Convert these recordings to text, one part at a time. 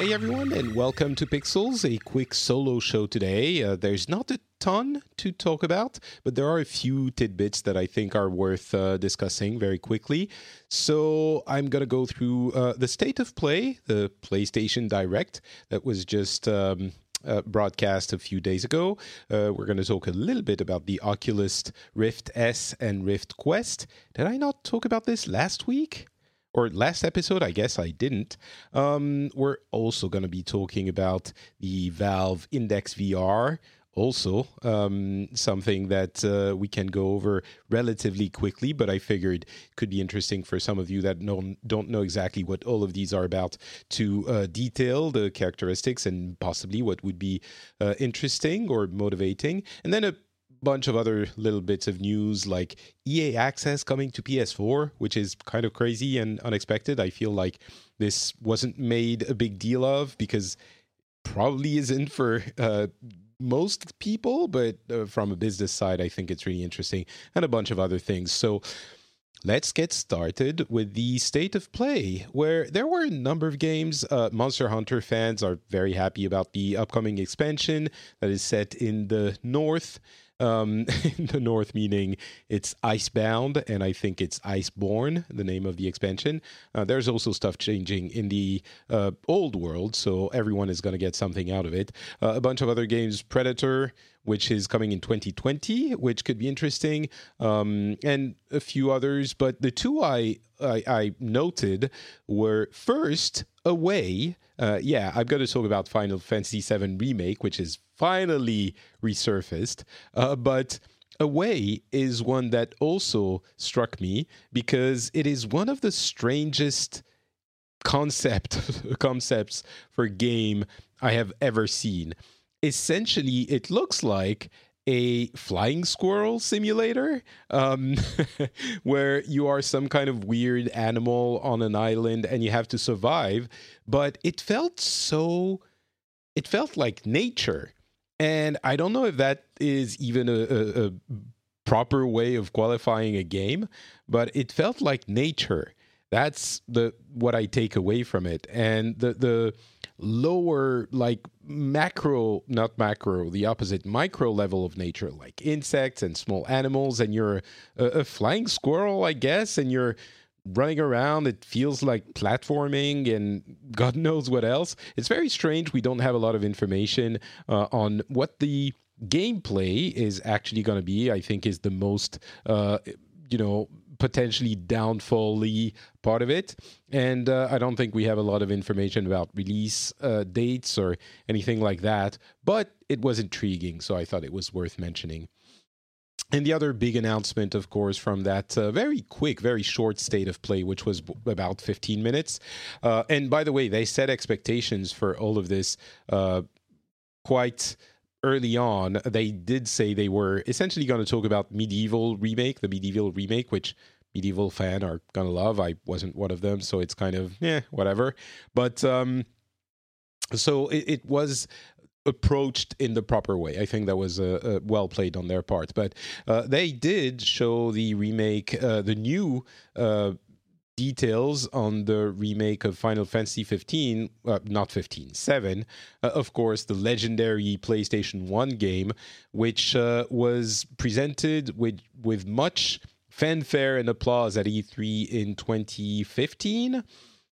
Hey everyone, and welcome to Pixels, a quick solo show today. There's not a ton to talk about, but there are a few tidbits that I think are worth discussing very quickly. So I'm going to go through the State of Play, the PlayStation Direct that was just broadcast a few days ago. We're going to talk a little bit about the Oculus Rift S and Rift Quest. Did I not talk about this last week? Or last episode, I guess I didn't. We're also going to be talking about the Valve Index VR, also something that we can go over relatively quickly, but I figured could be interesting for some of you that don't know exactly what all of these are about to detail the characteristics and possibly what would be interesting or motivating. And then a bunch of other little bits of news like EA Access coming to PS4, which is kind of crazy and unexpected. I feel like this wasn't made a big deal of because it probably isn't for most people, but from a business side, I think it's really interesting, and a bunch of other things. So let's get started with the State of Play, where there were a number of games. Monster Hunter fans are very happy about the upcoming expansion that is set in the north. The north meaning it's Icebound, and I think it's Iceborne, the name of the expansion. There's also stuff changing in the old world, so everyone is going to get something out of it. A bunch of other games, Predator, which is coming in 2020, which could be interesting, and a few others. But the two I noted were, first, Away. I'm going to talk about Final Fantasy VII Remake, which is finally resurfaced. But Away is one that also struck me because it is one of the strangest concepts for game I have ever seen. Essentially, it looks like a flying squirrel simulator where you are some kind of weird animal on an island and you have to survive. But it felt like nature. And I don't know if that is even a proper way of qualifying a game, but it felt like nature. That's what I take away from it. And the lower, like micro level of nature, like insects and small animals, and you're a flying squirrel, I guess, and you're running around. It feels like platforming and God knows what else. It's very strange. We don't have a lot of information on what the gameplay is actually going to be. I think is the most, potentially downfall-y part of it. And I don't think we have a lot of information about release dates or anything like that. But it was intriguing, so I thought it was worth mentioning. And the other big announcement, of course, from that very quick, very short State of Play, which was about 15 minutes. And by the way, they set expectations for all of this quite early on. They did say they were essentially going to talk about the Medieval Remake, which Medieval fans are going to love. I wasn't one of them, so it's kind of, whatever. But so it was approached in the proper way. I think that was well played on their part. But they did show the remake, the new details on the remake of Final Fantasy 7, of course, the legendary PlayStation 1 game, which was presented with much fanfare and applause at E3 in 2015,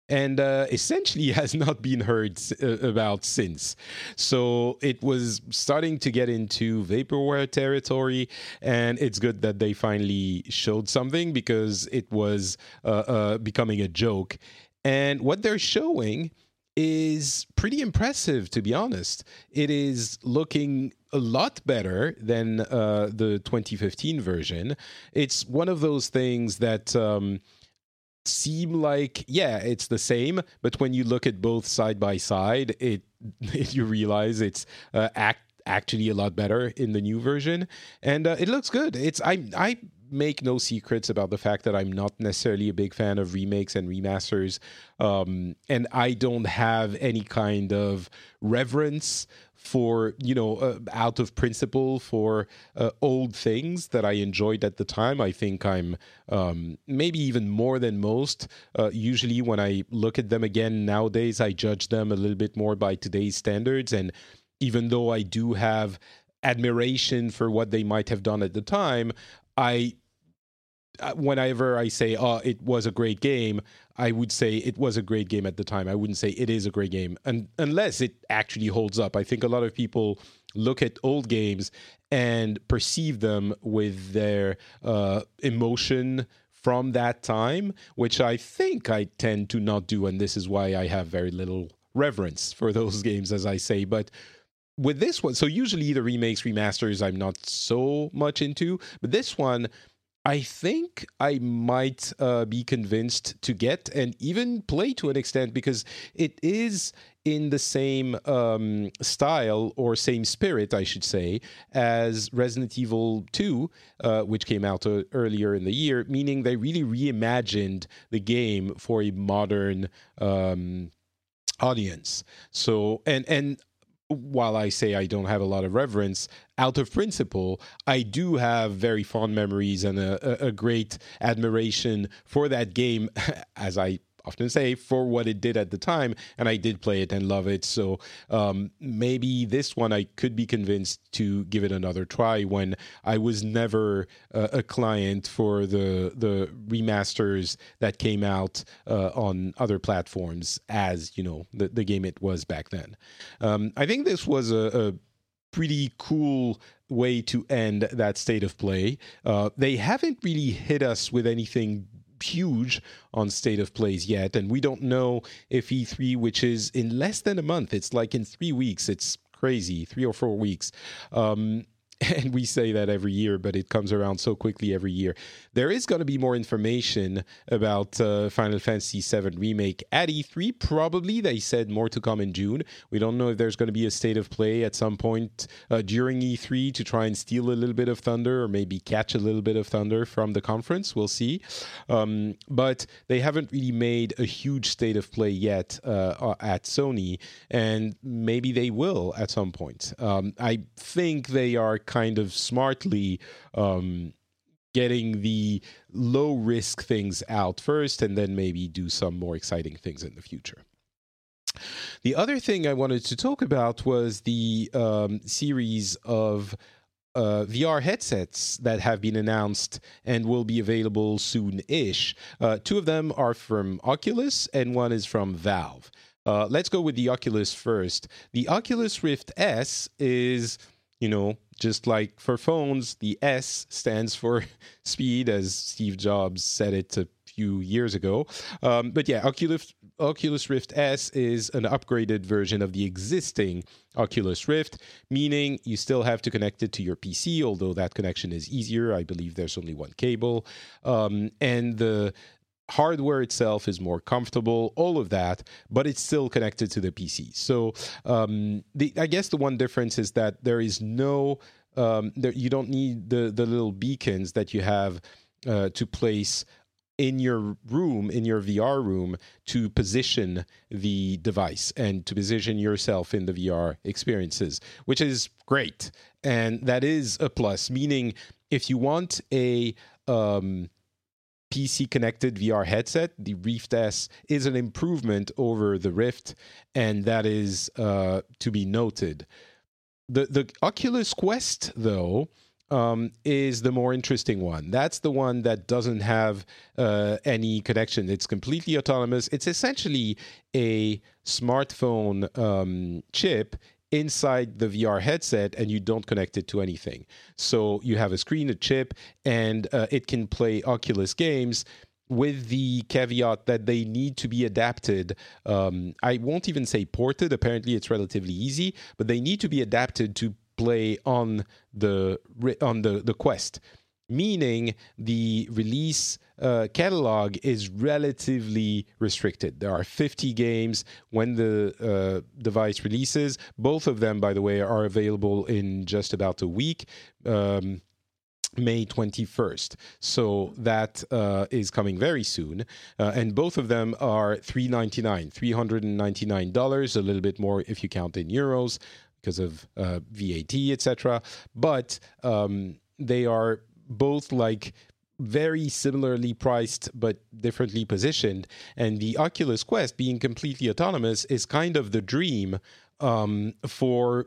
and essentially has not been heard about since. So it was starting to get into vaporware territory, and it's good that they finally showed something because it was becoming a joke. And what they're showing is pretty impressive, to be honest. It is looking a lot better than the 2015 version. It's one of those things that seem like, it's the same, but when you look at both side by side, you realize it's actually a lot better in the new version, and it looks good. I make no secrets about the fact that I'm not necessarily a big fan of remakes and remasters, and I don't have any kind of reverence for, you know, out of principle for old things that I enjoyed at the time. I think I'm maybe even more than most. Usually when I look at them again nowadays, I judge them a little bit more by today's standards. And even though I do have admiration for what they might have done at the time, whenever I say, oh, it was a great game, I would say it was a great game at the time. I wouldn't say it is a great game, and unless it actually holds up. I think a lot of people look at old games and perceive them with their emotion from that time, which I think I tend to not do, and this is why I have very little reverence for those games, as I say. But with this one, so usually the remakes, remasters, I'm not so much into, but this one, I think I might be convinced to get and even play to an extent, because it is in the same style, or same spirit, I should say, as Resident Evil 2, which came out earlier in the year, meaning they really reimagined the game for a modern audience. So, and while I say I don't have a lot of reverence, out of principle, I do have very fond memories and a great admiration for that game, as I often say, for what it did at the time, and I did play it and love it. So maybe this one I could be convinced to give it another try, when I was never a client for the remasters that came out on other platforms, as you know, the game it was back then. I think this was a pretty cool way to end that state of play. They haven't really hit us with anything huge on State of Plays yet, and we don't know if E3, which is in less than a month, it's like in 3 weeks, it's crazy, 3 or 4 weeks, and we say that every year, but it comes around so quickly every year. There is going to be more information about Final Fantasy VII Remake at E3, probably. They said more to come in June. We don't know if there's going to be a State of Play at some point during E3 to try and steal a little bit of thunder, or maybe catch a little bit of thunder from the conference. We'll see. But they haven't really made a huge State of Play yet at Sony, and maybe they will at some point. I think they are kind of smartly getting the low-risk things out first, and then maybe do some more exciting things in the future. The other thing I wanted to talk about was the series of VR headsets that have been announced and will be available soon-ish. Two of them are from Oculus, and one is from Valve. Let's go with the Oculus first. The Oculus Rift S is, you know, just like for phones, the S stands for speed, as Steve Jobs said it a few years ago. But yeah, Oculus Rift S is an upgraded version of the existing Oculus Rift, meaning you still have to connect it to your PC, although that connection is easier. I believe there's only one cable. And the hardware itself is more comfortable, all of that, but it's still connected to the PC. So I guess the one difference is that there is no, you don't need the little beacons that you have to place in your room, in your VR room, to position the device and to position yourself in the VR experiences, which is great. And that is a plus, meaning if you want a PC-connected VR headset, the Rift S is an improvement over the Rift, and that is to be noted. The Oculus Quest, though, is the more interesting one. That's the one that doesn't have any connection. It's completely autonomous. It's essentially a smartphone chip inside the VR headset, and you don't connect it to anything. So you have a screen, a chip, and it can play Oculus games, with the caveat that they need to be adapted. I won't even say ported. Apparently, it's relatively easy, but they need to be adapted to play on the Quest. meaning the release catalog is relatively restricted. There are 50 games when the device releases. Both of them, by the way, are available in just about a week, May 21st. So that is coming very soon. And both of them are $399, a little bit more if you count in euros because of VAT, etc. But they are both like very similarly priced but differently positioned, and the Oculus Quest being completely autonomous is kind of the dream for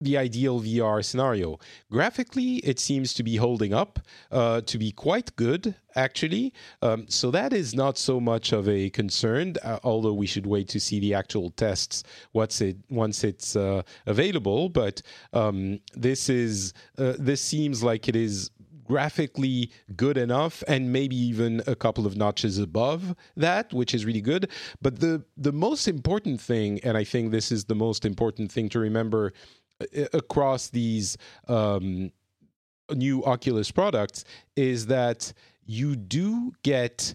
the ideal VR scenario. Graphically, it seems to be holding up to be quite good, actually. So that is not so much of a concern, although we should wait to see the actual tests once it's available. But this seems like it is graphically good enough, and maybe even a couple of notches above that, which is really good. But the most important thing, and I think this is the most important thing to remember across these new Oculus products, is that you do get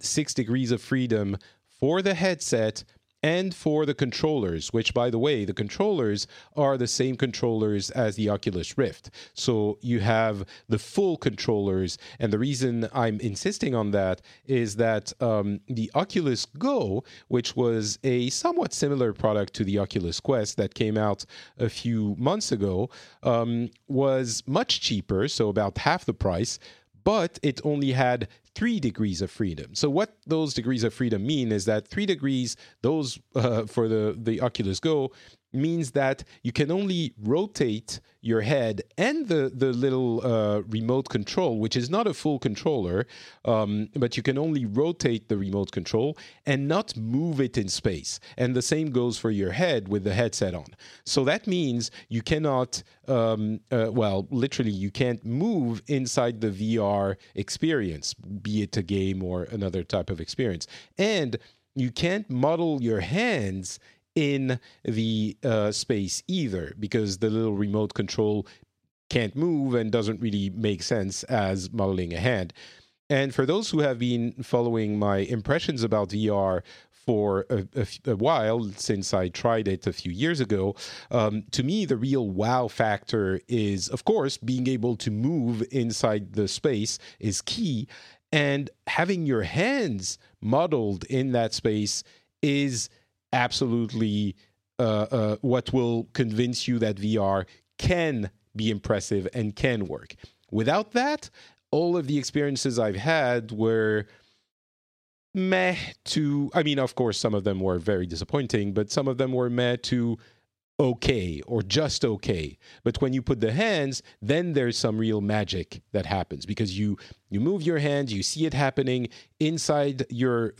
6 degrees of freedom for the headset and for the controllers, which, by the way, the controllers are the same controllers as the Oculus Rift. So you have the full controllers, and the reason I'm insisting on that is that the Oculus Go, which was a somewhat similar product to the Oculus Quest that came out a few months ago, was much cheaper, so about half the price, but it only had 3 degrees of freedom. So what those degrees of freedom mean is that 3 degrees, those for the Oculus Go, means that you can only rotate your head and the little remote control, which is not a full controller, but you can only rotate the remote control and not move it in space. And the same goes for your head with the headset on. So that means you cannot, literally you can't move inside the VR experience, be it a game or another type of experience. And you can't model your hands in the space either, because the little remote control can't move and doesn't really make sense as modeling a hand. And for those who have been following my impressions about VR for a while, since I tried it a few years ago, to me the real wow factor is, of course, being able to move inside the space is key, and having your hands modeled in that space is absolutely what will convince you that VR can be impressive and can work. Without that, all of the experiences I've had were meh to... I mean, of course, some of them were very disappointing, but some of them were meh to okay, or just okay. But when you put the hands, then there's some real magic that happens, because you move your hands, you see it happening inside your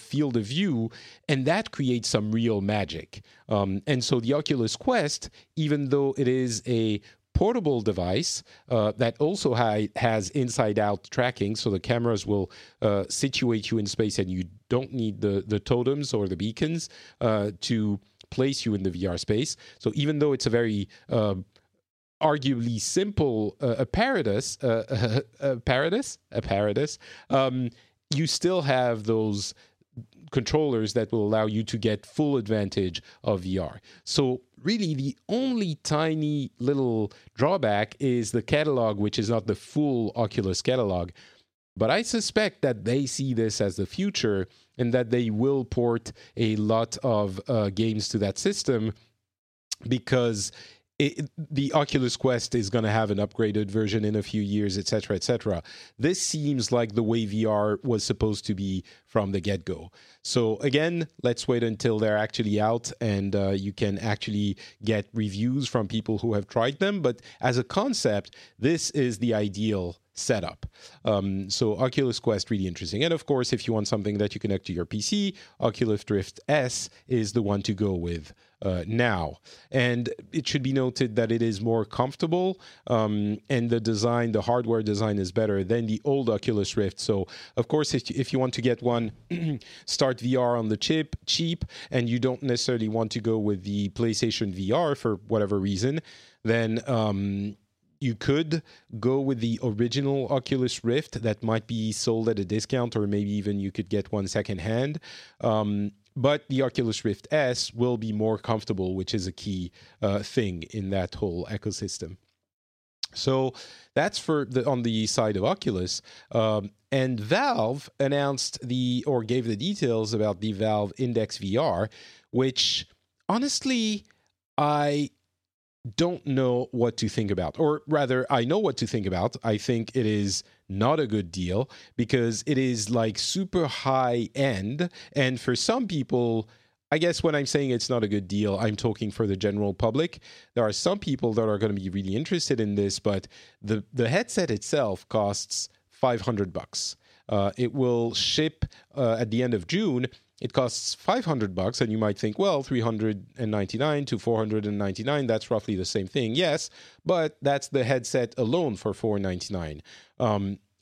field of view, and that creates some real magic. And so the Oculus Quest, even though it is a portable device that also has inside-out tracking, so the cameras will situate you in space, and you don't need the totems or the beacons to place you in the VR space. So even though it's a very arguably simple apparatus, you still have those controllers that will allow you to get full advantage of VR. So really the only tiny little drawback is the catalog, which is not the full Oculus catalog. But I suspect that they see this as the future, and that they will port a lot of games to that system, because the Oculus Quest is going to have an upgraded version in a few years, etc., etc. This seems like the way VR was supposed to be from the get-go. So again, let's wait until they're actually out, and you can actually get reviews from people who have tried them. But as a concept, this is the ideal setup. So Oculus Quest, really interesting. And of course, if you want something that you connect to your PC, Oculus Rift S is the one to go with now. And it should be noted that it is more comfortable, and the hardware design is better than the old Oculus Rift. So of course, if you want to get one, start VR on the cheap, and you don't necessarily want to go with the PlayStation VR for whatever reason, then you could go with the original Oculus Rift that might be sold at a discount, or maybe even you could get one secondhand. But the Oculus Rift S will be more comfortable, which is a key thing in that whole ecosystem. So that's for the, on the side of Oculus. And Valve announced the, or gave the details about the Valve Index VR, which honestly, I don't know what to think about. Or rather, I know what to think about. I think it is not a good deal because it is like super high end. And for some people, I guess when I'm saying it's not a good deal, I'm talking for the general public. There are some people that are going to be really interested in this, but the headset itself costs $500. It will ship at the end of June. It costs $500, and you might think, well, $399 to $499, that's roughly the same thing. Yes, but that's the headset alone for $499.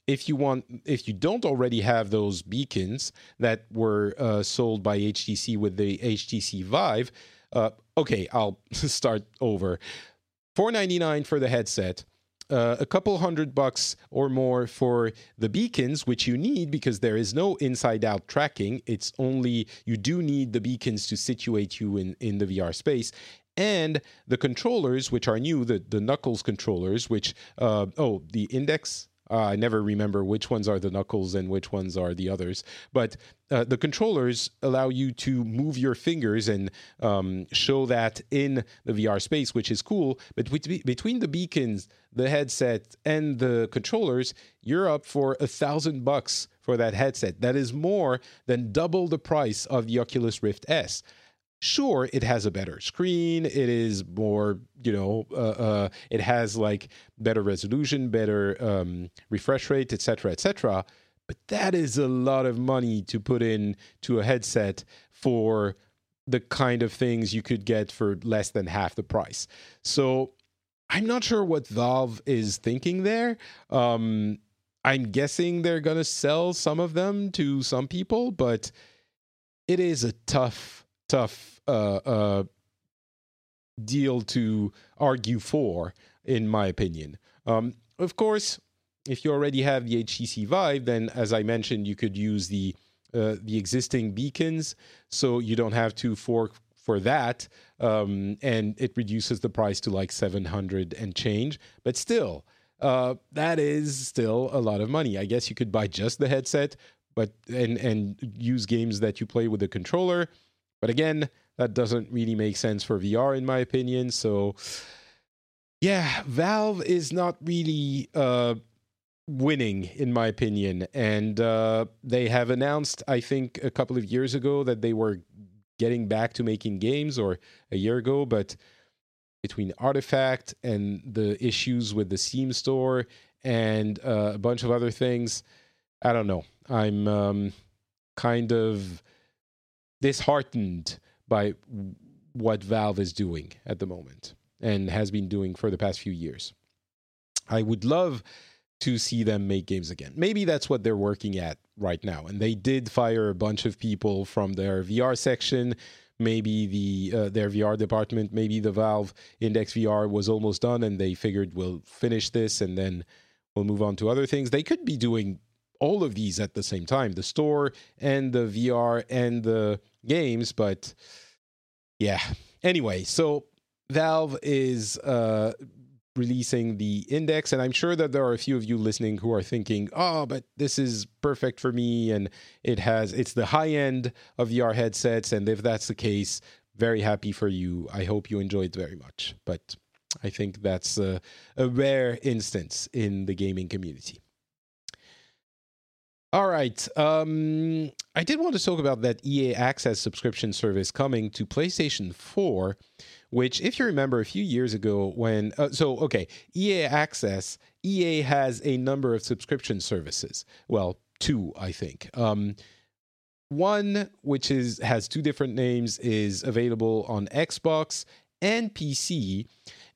If you don't already have those beacons that were sold by HTC with the HTC Vive, okay, I'll start over. $499 for the headset. A couple $100 or more for the beacons, which you need because there is no inside-out tracking. It's only, you do need the beacons to situate you in the VR space. And the controllers, which are new, the Knuckles controllers, which, the Index? I never remember which ones are the Knuckles and which ones are the others. But the controllers allow you to move your fingers and show that in the VR space, which is cool. But between the beacons, the headset, and the controllers, you're up for $1,000 for that headset. That is more than double the price of the Oculus Rift S. Sure, it has a better screen, it is more, it has like better resolution, better refresh rate, et cetera, but that is a lot of money to put in to a headset for the kind of things you could get for less than half the price. So I'm not sure what Valve is thinking there. I'm guessing they're going to sell some of them to some people, but it is a tough deal to argue for, in my opinion. Of course, if you already have the HTC Vive, then as I mentioned, you could use the existing beacons, so you don't have to fork for that, and it reduces the price to like $700 and change. But still, that is still a lot of money. I guess you could buy just the headset, but and use games that you play with the controller. But again, that doesn't really make sense for VR, in my opinion. So, yeah, Valve is not really winning, in my opinion. And they have announced, I think, a couple of years ago that they were getting back to making games, or a year ago. But between Artifact and the issues with the Steam store and a bunch of other things, I don't know. I'm kind of disheartened by what Valve is doing at the moment and has been doing for the past few years. I would love to see them make games again. Maybe that's what they're working at right now. And they did fire a bunch of people from their VR section, maybe their VR department, maybe the Valve Index VR was almost done and they figured we'll finish this and then we'll move on to other things. They could be doing all of these at the same time, the store and the VR and the games, but yeah. Anyway, so Valve is releasing the Index, and I'm sure that there are a few of you listening who are thinking, oh, but this is perfect for me, and it's the high end of VR headsets, and if that's the case, very happy for you. I hope you enjoyed very much, but I think that's a rare instance in the gaming community. All right, I did want to talk about that EA Access subscription service coming to PlayStation 4, which, if you remember a few years ago when... EA Access, EA has a number of subscription services. Well, two, I think. One, which has two different names, is available on Xbox and PC,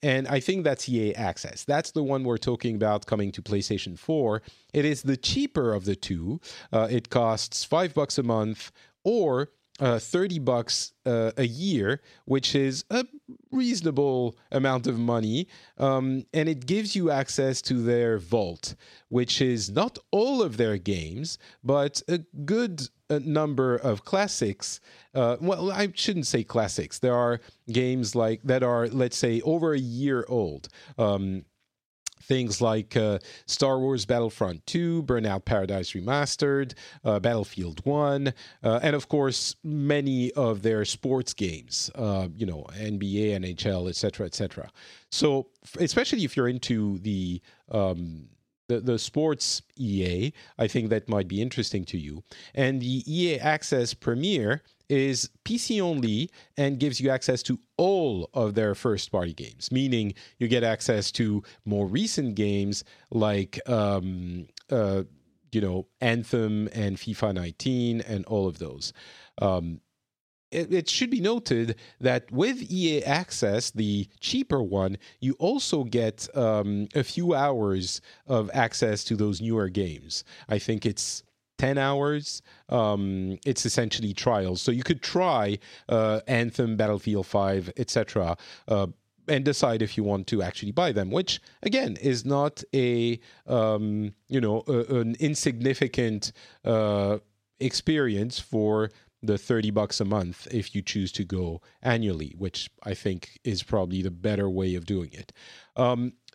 and I think that's EA Access. That's the one we're talking about coming to PlayStation 4. It is the cheaper of the two. It costs $5 a month, or $30 a year, which is a reasonable amount of money, and it gives you access to their vault, which is not all of their games, but a good number of classics. Well, I shouldn't say classics. There are games like that are, let's say, over a year old. Things like Star Wars Battlefront 2, Burnout Paradise Remastered, Battlefield 1, and of course, many of their sports games, you know, NBA, NHL, etc., etc. So, especially if you're into the sports EA, I think that might be interesting to you. And the EA Access Premier is PC only and gives you access to all of their first-party games, meaning you get access to more recent games like, you know, Anthem and FIFA 19 and all of those. It should be noted that with EA Access, the cheaper one, you also get a few hours of access to those newer games. I think it's 10 hours, it's essentially trials. So you could try Anthem, Battlefield 5, etc., and decide if you want to actually buy them, which, again, is not a, you know, an insignificant experience for the $30 a month if you choose to go annually, which I think is probably the better way of doing it.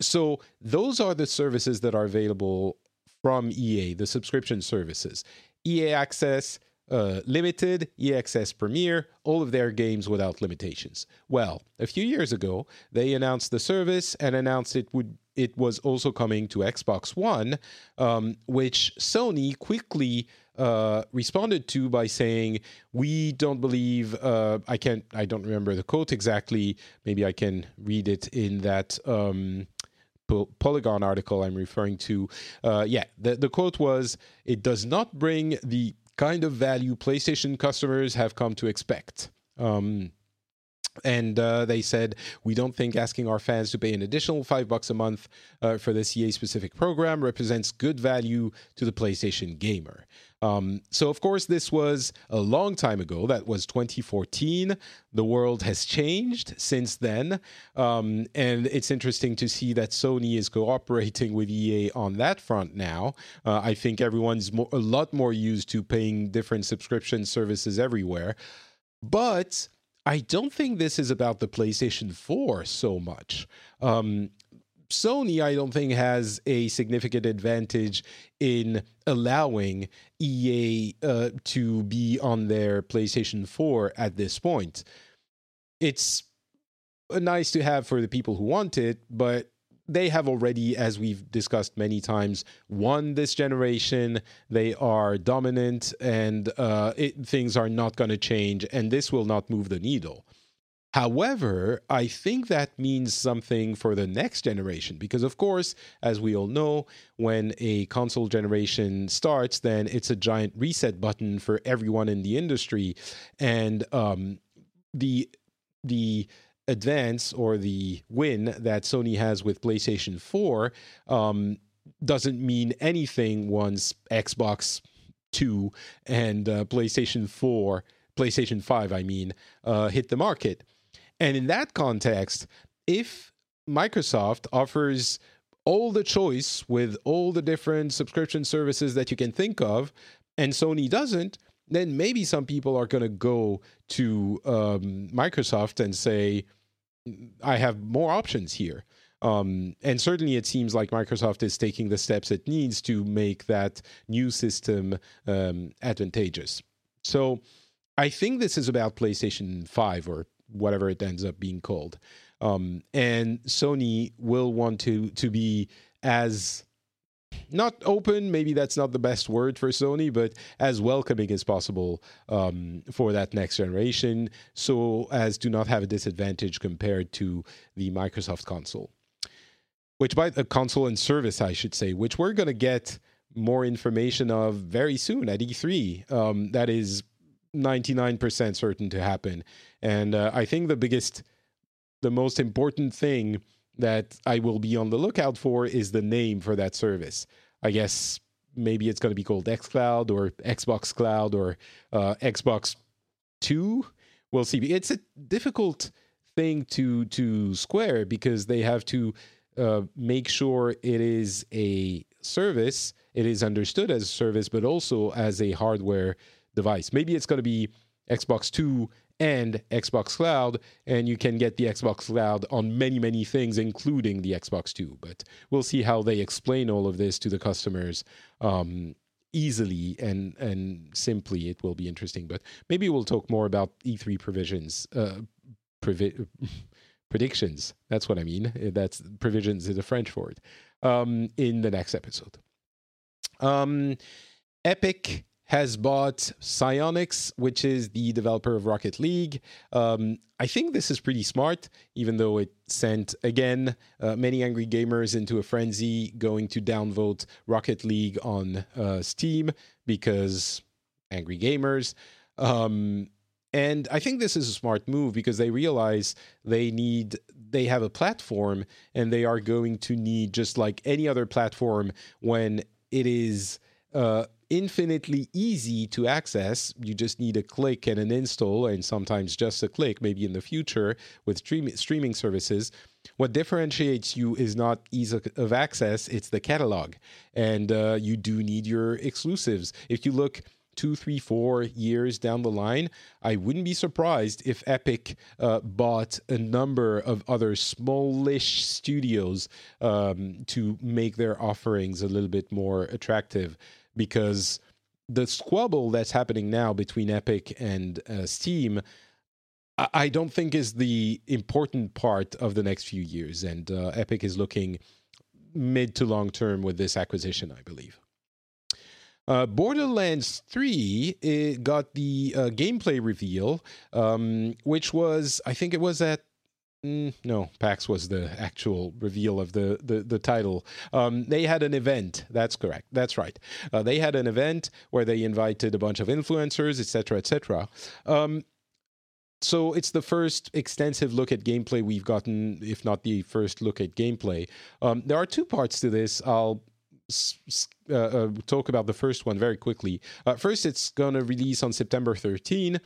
So those are the services that are available from EA, the subscription services. EA Access Limited, EA Access Premier, all of their games without limitations. Well, a few years ago, they announced the service and announced it was also coming to Xbox One, which Sony quickly responded to by saying, we don't believe, I don't remember the quote exactly, maybe I can read it in that Polygon article I'm referring to. The quote was, it does not bring the kind of value PlayStation customers have come to expect. And they said, we don't think asking our fans to pay an additional $5 a month for this EA-specific program represents good value to the PlayStation gamer. So, of course, this was a long time ago. That was 2014. The world has changed since then. And it's interesting to see that Sony is cooperating with EA on that front now. I think everyone's a lot more used to paying different subscription services everywhere. But I don't think this is about the PlayStation 4 so much. Sony, I don't think, has a significant advantage in allowing EA to be on their PlayStation 4 at this point. It's nice to have for the people who want it, but they have already, as we've discussed many times, won this generation. They are dominant, and things are not going to change, and this will not move the needle. However, I think that means something for the next generation because, of course, as we all know, when a console generation starts, then it's a giant reset button for everyone in the industry. And the advance or the win that Sony has with PlayStation 4 doesn't mean anything once Xbox 2 and PlayStation 5, hit the market. And in that context, if Microsoft offers all the choice with all the different subscription services that you can think of, and Sony doesn't, then maybe some people are going to go to Microsoft and say, I have more options here. And certainly it seems like Microsoft is taking the steps it needs to make that new system advantageous. So I think this is about PlayStation 5 or whatever it ends up being called. And Sony will want to be as, not open, maybe that's not the best word for Sony, but as welcoming as possible for that next generation, so as to not have a disadvantage compared to the Microsoft console. Which by the console and service, I should say, which we're going to get more information of very soon at E3. That is 99% certain to happen. And I think the most important thing that I will be on the lookout for is the name for that service. I guess maybe it's going to be called xCloud or Xbox Cloud or Xbox 2. We'll see. It's a difficult thing to square because they have to make sure it is a service. It is understood as a service, but also as a hardware device. Maybe it's going to be Xbox 2 and Xbox Cloud, and you can get the Xbox Cloud on many, many things, including the Xbox 2. But we'll see how they explain all of this to the customers easily and simply. It will be interesting. But maybe we'll talk more about E3 predictions. That's what I mean. That's provisions is the French for it. In the next episode. Epic has bought Psyonix, which is the developer of Rocket League. I think this is pretty smart, even though it sent, again, many angry gamers into a frenzy going to downvote Rocket League on Steam because angry gamers. And I think this is a smart move because they realize they have a platform and they are going to need, just like any other platform, when it is... infinitely easy to access. You just need a click and an install, and sometimes just a click, maybe in the future with streaming services. What differentiates you is not ease of access, it's the catalog. And you do need your exclusives. If you look 2, 3, 4 years down the line, I wouldn't be surprised if Epic bought a number of other smallish studios to make their offerings a little bit more attractive. Because the squabble that's happening now between Epic and Steam, I don't think is the important part of the next few years. And Epic is looking mid to long term with this acquisition, I believe. Borderlands 3 it got the gameplay reveal, which was, I think it was at, no, PAX was the actual reveal of the title. They had an event. That's correct. That's right. They had an event where they invited a bunch of influencers, etc., etc. So it's the first extensive look at gameplay we've gotten, if not the first look at gameplay. There are two parts to this. I'll talk about the first one very quickly. First, it's going to release on September 13th.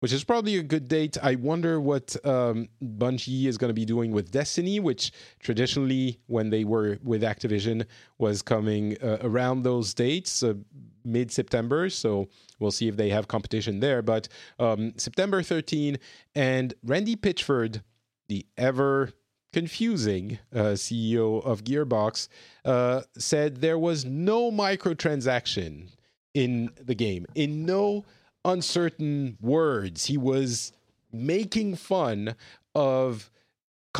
Which is probably a good date. I wonder what Bungie is going to be doing with Destiny, which traditionally, when they were with Activision, was coming around those dates, mid-September. So we'll see if they have competition there. But September 13, and Randy Pitchford, the ever-confusing CEO of Gearbox, said there was no microtransaction in the game, in no uncertain words. He was making fun of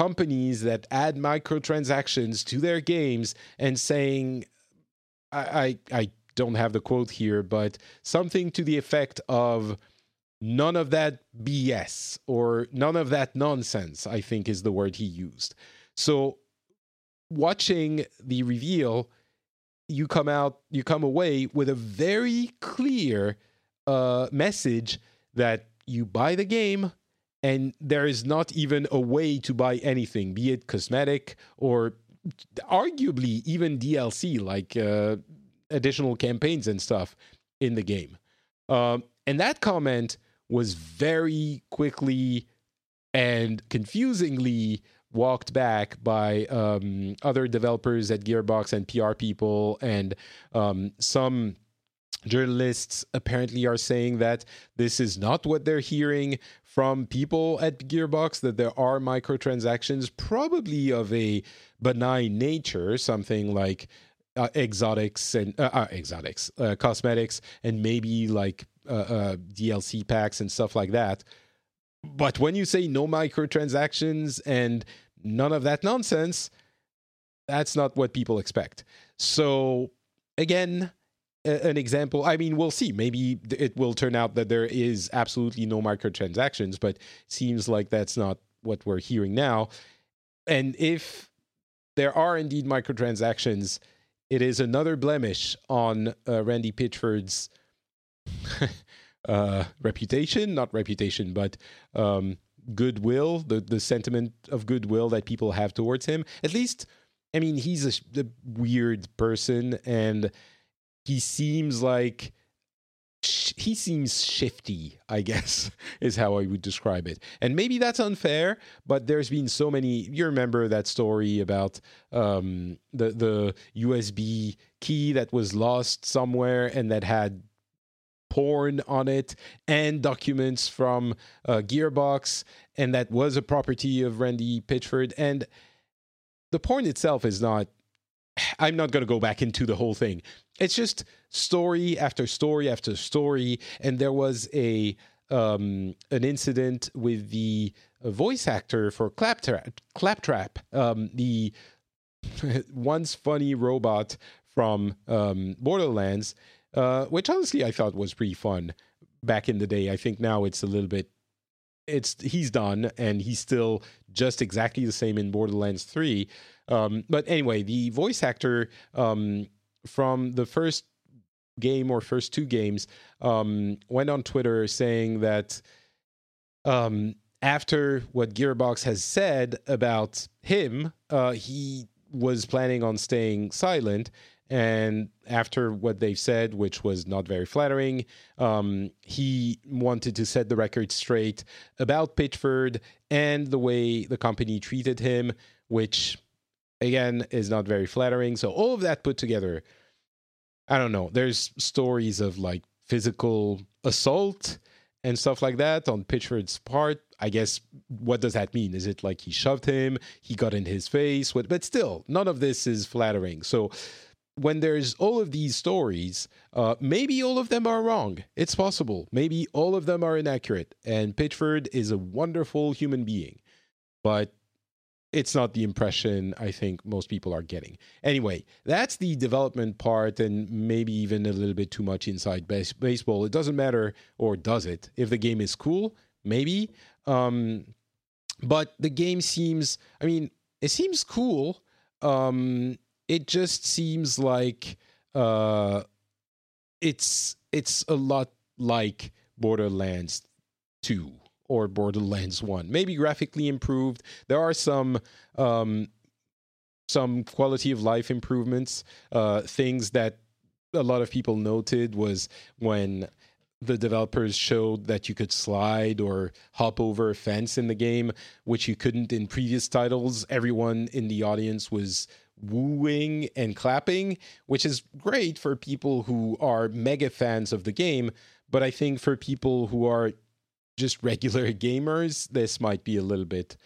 companies that add microtransactions to their games and saying, I don't have the quote here, but something to the effect of none of that BS or none of that nonsense, I think is the word he used. So watching the reveal, you come away with a very clear message that you buy the game and there is not even a way to buy anything, be it cosmetic or arguably even DLC, like additional campaigns and stuff in the game. And that comment was very quickly and confusingly walked back by other developers at Gearbox and PR people, and some journalists apparently are saying that this is not what they're hearing from people at Gearbox, that there are microtransactions probably of a benign nature, something like cosmetics, and maybe like DLC packs and stuff like that. But when you say no microtransactions and none of that nonsense, that's not what people expect. So, again, an example. I mean, we'll see. Maybe it will turn out that there is absolutely no microtransactions, but seems like that's not what we're hearing now. And if there are indeed microtransactions, it is another blemish on Randy Pitchford's reputation, not reputation, but goodwill, the sentiment of goodwill that people have towards him. At least, I mean, he's a weird person, and he seems like he seems shifty, I guess, is how I would describe it. And maybe that's unfair, but there's been so many... You remember that story about the USB key that was lost somewhere and that had porn on it and documents from Gearbox, and that was a property of Randy Pitchford. And the porn itself is not... I'm not going to go back into the whole thing. It's just story after story after story. And there was a an incident with the voice actor for Claptrap, the once funny robot from Borderlands, which honestly I thought was pretty fun back in the day. I think now it's a little bit... he's done, and he's still just exactly the same in Borderlands 3. But anyway, the voice actor from the first game or first two games went on Twitter saying that after what Gearbox has said about him, he was planning on staying silent. And after what they've said, which was not very flattering, he wanted to set the record straight about Pitchford and the way the company treated him, which, again, is not very flattering. So all of that put together, I don't know. There's stories of, like, physical assault and stuff like that on Pitchford's part. I guess, what does that mean? Is it like he shoved him, he got in his face? But still, none of this is flattering. So... when there's all of these stories, maybe all of them are wrong. It's possible. Maybe all of them are inaccurate. And Pitchford is a wonderful human being. But it's not the impression I think most people are getting. Anyway, that's the development part, and maybe even a little bit too much inside baseball. It doesn't matter, or does it? If the game is cool, maybe. But the game seems... I mean, it seems cool. It just seems like it's a lot like Borderlands 2 or Borderlands 1. Maybe graphically improved. There are some quality of life improvements. Things that a lot of people noted was when the developers showed that you could slide or hop over a fence in the game, which you couldn't in previous titles. Everyone in the audience was wooing and clapping, which is great for people who are mega fans of the game, but I think for people who are just regular gamers, this might be a little bit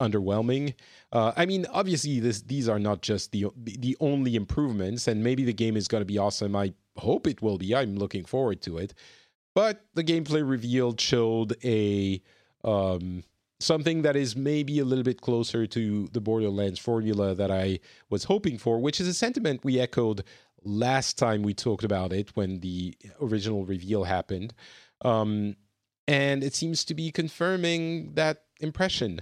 underwhelming. I mean, obviously, these are not just the only improvements, and maybe the game is going to be awesome. I hope it will be. I'm looking forward to it. But the gameplay revealed showed a... something that is maybe a little bit closer to the Borderlands formula that I was hoping for, which is a sentiment we echoed last time we talked about it when the original reveal happened. And it seems to be confirming that impression.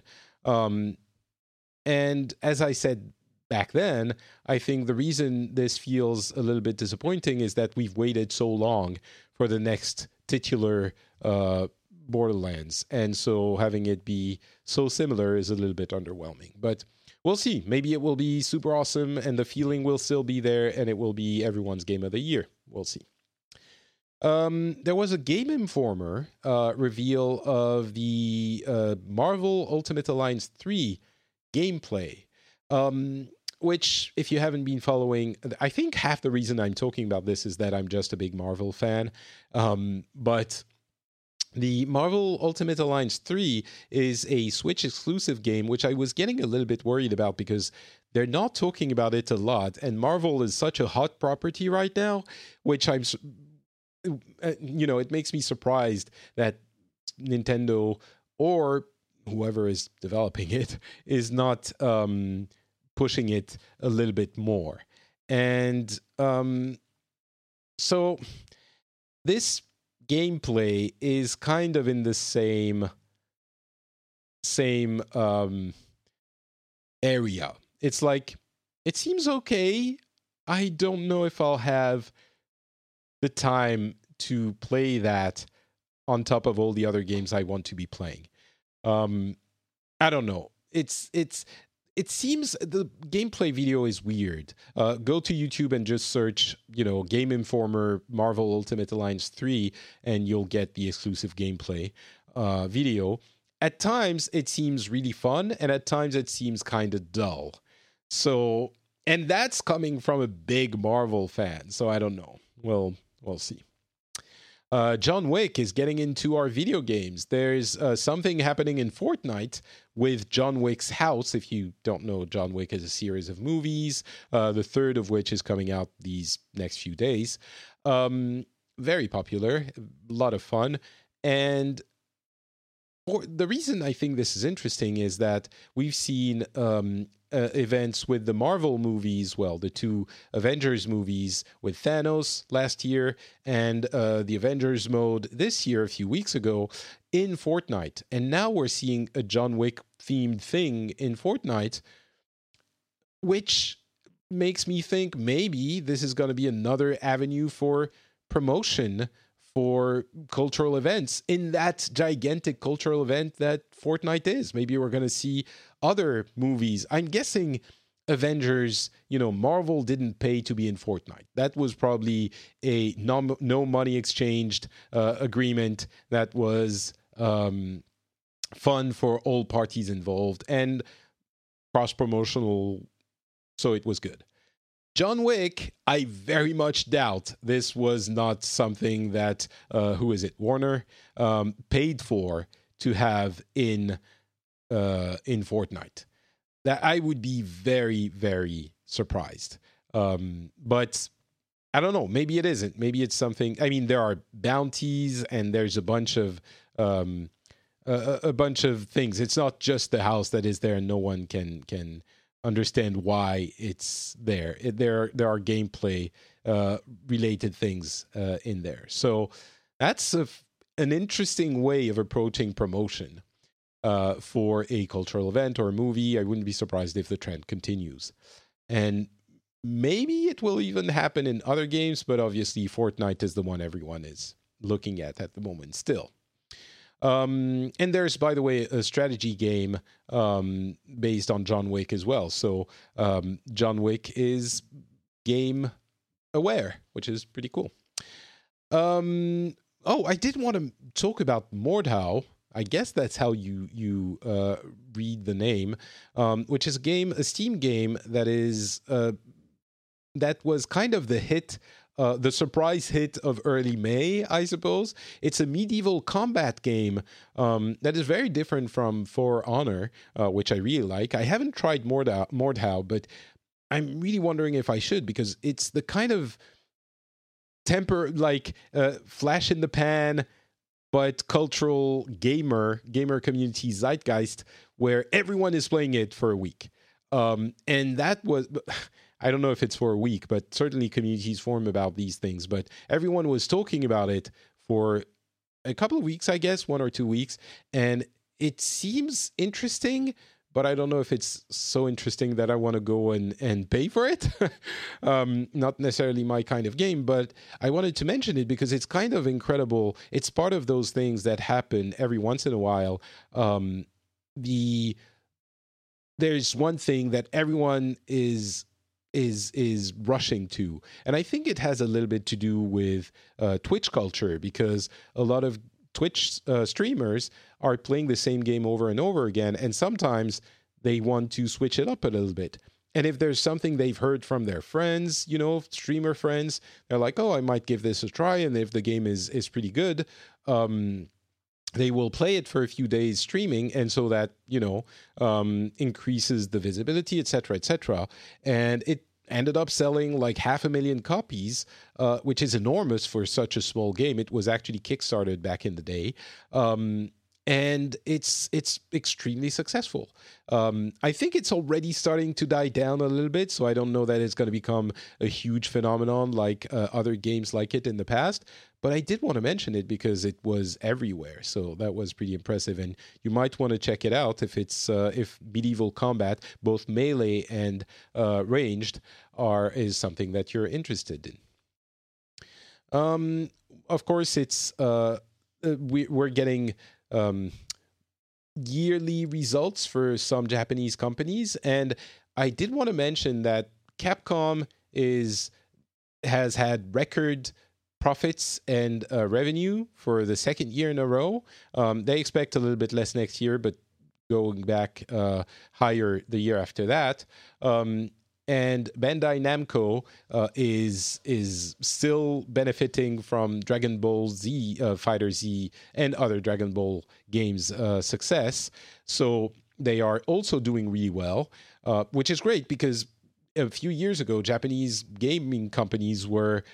And as I said back then, I think the reason this feels a little bit disappointing is that we've waited so long for the next titular Borderlands, and so having it be so similar is a little bit underwhelming. But we'll see. Maybe it will be super awesome, and the feeling will still be there, and it will be everyone's game of the year. We'll see. There was a Game Informer reveal of the Marvel Ultimate Alliance 3 gameplay, which, if you haven't been following, I think half the reason I'm talking about this is that I'm just a big Marvel fan, but... the Marvel Ultimate Alliance 3 is a Switch exclusive game, which I was getting a little bit worried about because they're not talking about it a lot. And Marvel is such a hot property right now, which I'm, you know, it makes me surprised that Nintendo or whoever is developing it is not pushing it a little bit more. And so this gameplay is kind of in the same area. It's like, it seems okay. I don't know if I'll have the time to play that on top of all the other games I want to be playing. I don't know. It's it seems the gameplay video is weird. Go to YouTube and just search, you know, Game Informer Marvel Ultimate Alliance 3, and you'll get the exclusive gameplay video. At times, it seems really fun, and at times, it seems kind of dull. So, and that's coming from a big Marvel fan, so I don't know. Well, we'll see. John Wick is getting into our video games. There's something happening in Fortnite with John Wick's house. If you don't know, John Wick is a series of movies, the third of which is coming out these next few days. Very popular, a lot of fun. And the reason I think this is interesting is that we've seen events with the Marvel movies, well, the two Avengers movies with Thanos last year and the Avengers mode this year, a few weeks ago, in Fortnite. And now we're seeing a John Wick-themed thing in Fortnite, which makes me think maybe this is going to be another avenue for promotion for cultural events in that gigantic cultural event that Fortnite is. Maybe we're going to see other movies. I'm guessing Avengers, you know, Marvel didn't pay to be in Fortnite. That was probably a no money exchanged agreement that was fun for all parties involved and cross-promotional, so it was good. John Wick, I very much doubt this was not something that, Warner paid for to have in Fortnite. That I would be very, very surprised. But I don't know. Maybe it isn't. Maybe it's something. I mean, there are bounties and there's a bunch of things. It's not just the house that is there and no one can understand why it's there. There are gameplay related things in there. So that's an interesting way of approaching promotion for a cultural event or a movie. I wouldn't be surprised if the trend continues. And maybe it will even happen in other games, but obviously Fortnite is the one everyone is looking at the moment still. And there's, by the way, a strategy game based on John Wick as well. So John Wick is game aware, which is pretty cool. Oh, I did want to talk about Mordhau. I guess that's how you read the name, which is a Steam game that is that was kind of the hit. The surprise hit of early May, I suppose. It's a medieval combat game that is very different from For Honor, which I really like. I haven't tried Mordhau, but I'm really wondering if I should, because it's the kind of flash in the pan, but cultural gamer community zeitgeist where everyone is playing it for a week. And that was... I don't know if it's for a week, but certainly communities form about these things. But everyone was talking about it for a couple of weeks, I guess, 1 or 2 weeks. And it seems interesting, but I don't know if it's so interesting that I want to go and pay for it. Not necessarily my kind of game, but I wanted to mention it because it's kind of incredible. It's part of those things that happen every once in a while. There's one thing that everyone is rushing to. And I think it has a little bit to do with Twitch culture, because a lot of Twitch streamers are playing the same game over and over again, and sometimes they want to switch it up a little bit. And if there's something they've heard from their friends, you know, streamer friends, they're like, oh, I might give this a try, and if the game is pretty good, they will play it for a few days streaming, and so that, you know, increases the visibility, etc., etc. And it ended up selling like 500,000 copies, which is enormous for such a small game. It was actually kickstarted back in the day, and it's extremely successful. I think it's already starting to die down a little bit, so I don't know that it's going to become a huge phenomenon like other games like it in the past. But I did want to mention it because it was everywhere, so that was pretty impressive. And you might want to check it out if it's if medieval combat, both melee and ranged, is something that you're interested in. Of course, it's we're getting yearly results for some Japanese companies. And I did want to mention that Capcom has had record profits and revenue for the second year in a row. They expect a little bit less next year, but going back higher the year after that. And Bandai Namco is still benefiting from Dragon Ball Z, Fighter Z, and other Dragon Ball games' success. So they are also doing really well, which is great because a few years ago, Japanese gaming companies were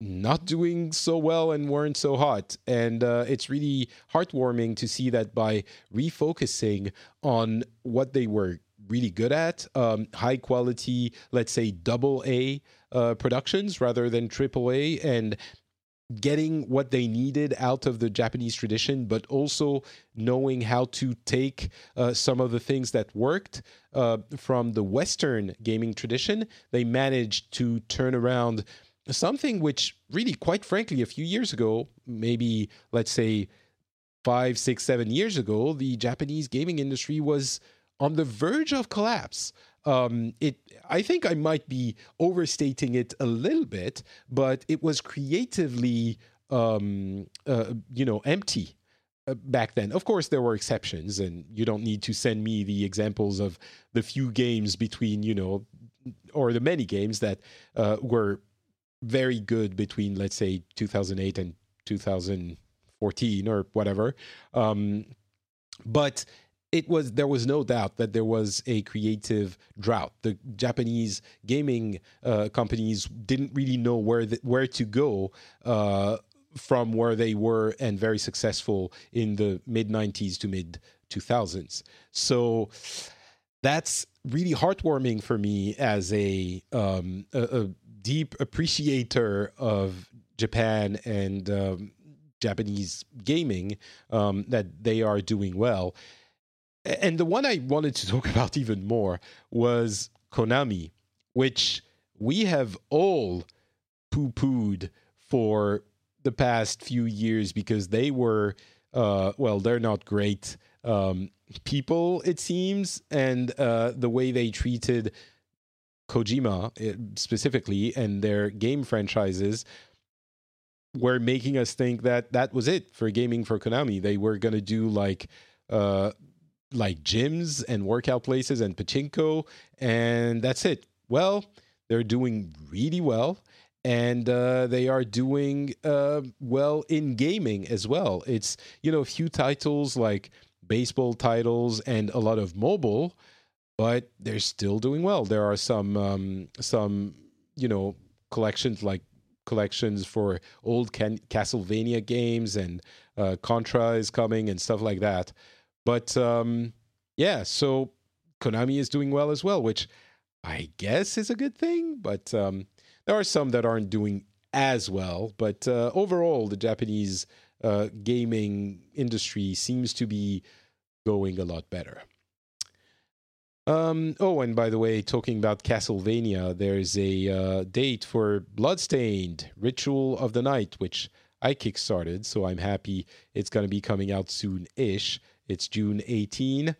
not doing so well and weren't so hot. And it's really heartwarming to see that by refocusing on what they were really good at, high quality, let's say AA productions rather than AAA, and getting what they needed out of the Japanese tradition, but also knowing how to take some of the things that worked from the Western gaming tradition. They managed to turn around something which really, quite frankly, a few years ago, maybe let's say 5, 6, 7 years ago, the Japanese gaming industry was on the verge of collapse. I think I might be overstating it a little bit, but it was creatively, empty back then. Of course, there were exceptions, and you don't need to send me the examples of the few games between, or the many games that were very good between, let's say, 2008 and 2014 or whatever. But there was no doubt that there was a creative drought. The Japanese gaming companies didn't really know where to go from where they were and very successful in the mid-90s to mid-2000s. So that's really heartwarming for me as a deep appreciator of Japan and Japanese gaming, that they are doing well. And the one I wanted to talk about even more was Konami, which we have all poo-pooed for the past few years because they were, they're not great people, it seems. And the way they treated Kojima specifically and their game franchises were making us think that was it for gaming for Konami. They were going to do like gyms and workout places and pachinko, and that's it. Well, they're doing really well, and they are doing well in gaming as well. It's, a few titles like baseball titles and a lot of mobile, but they're still doing well. There are some collections for old Castlevania games, and Contra is coming and stuff like that. But, so Konami is doing well as well, which I guess is a good thing. But there are some that aren't doing as well. But overall, the Japanese gaming industry seems to be going a lot better. And by the way, talking about Castlevania, there's a date for Bloodstained, Ritual of the Night, which I kickstarted, so I'm happy it's going to be coming out soon-ish. It's June 18.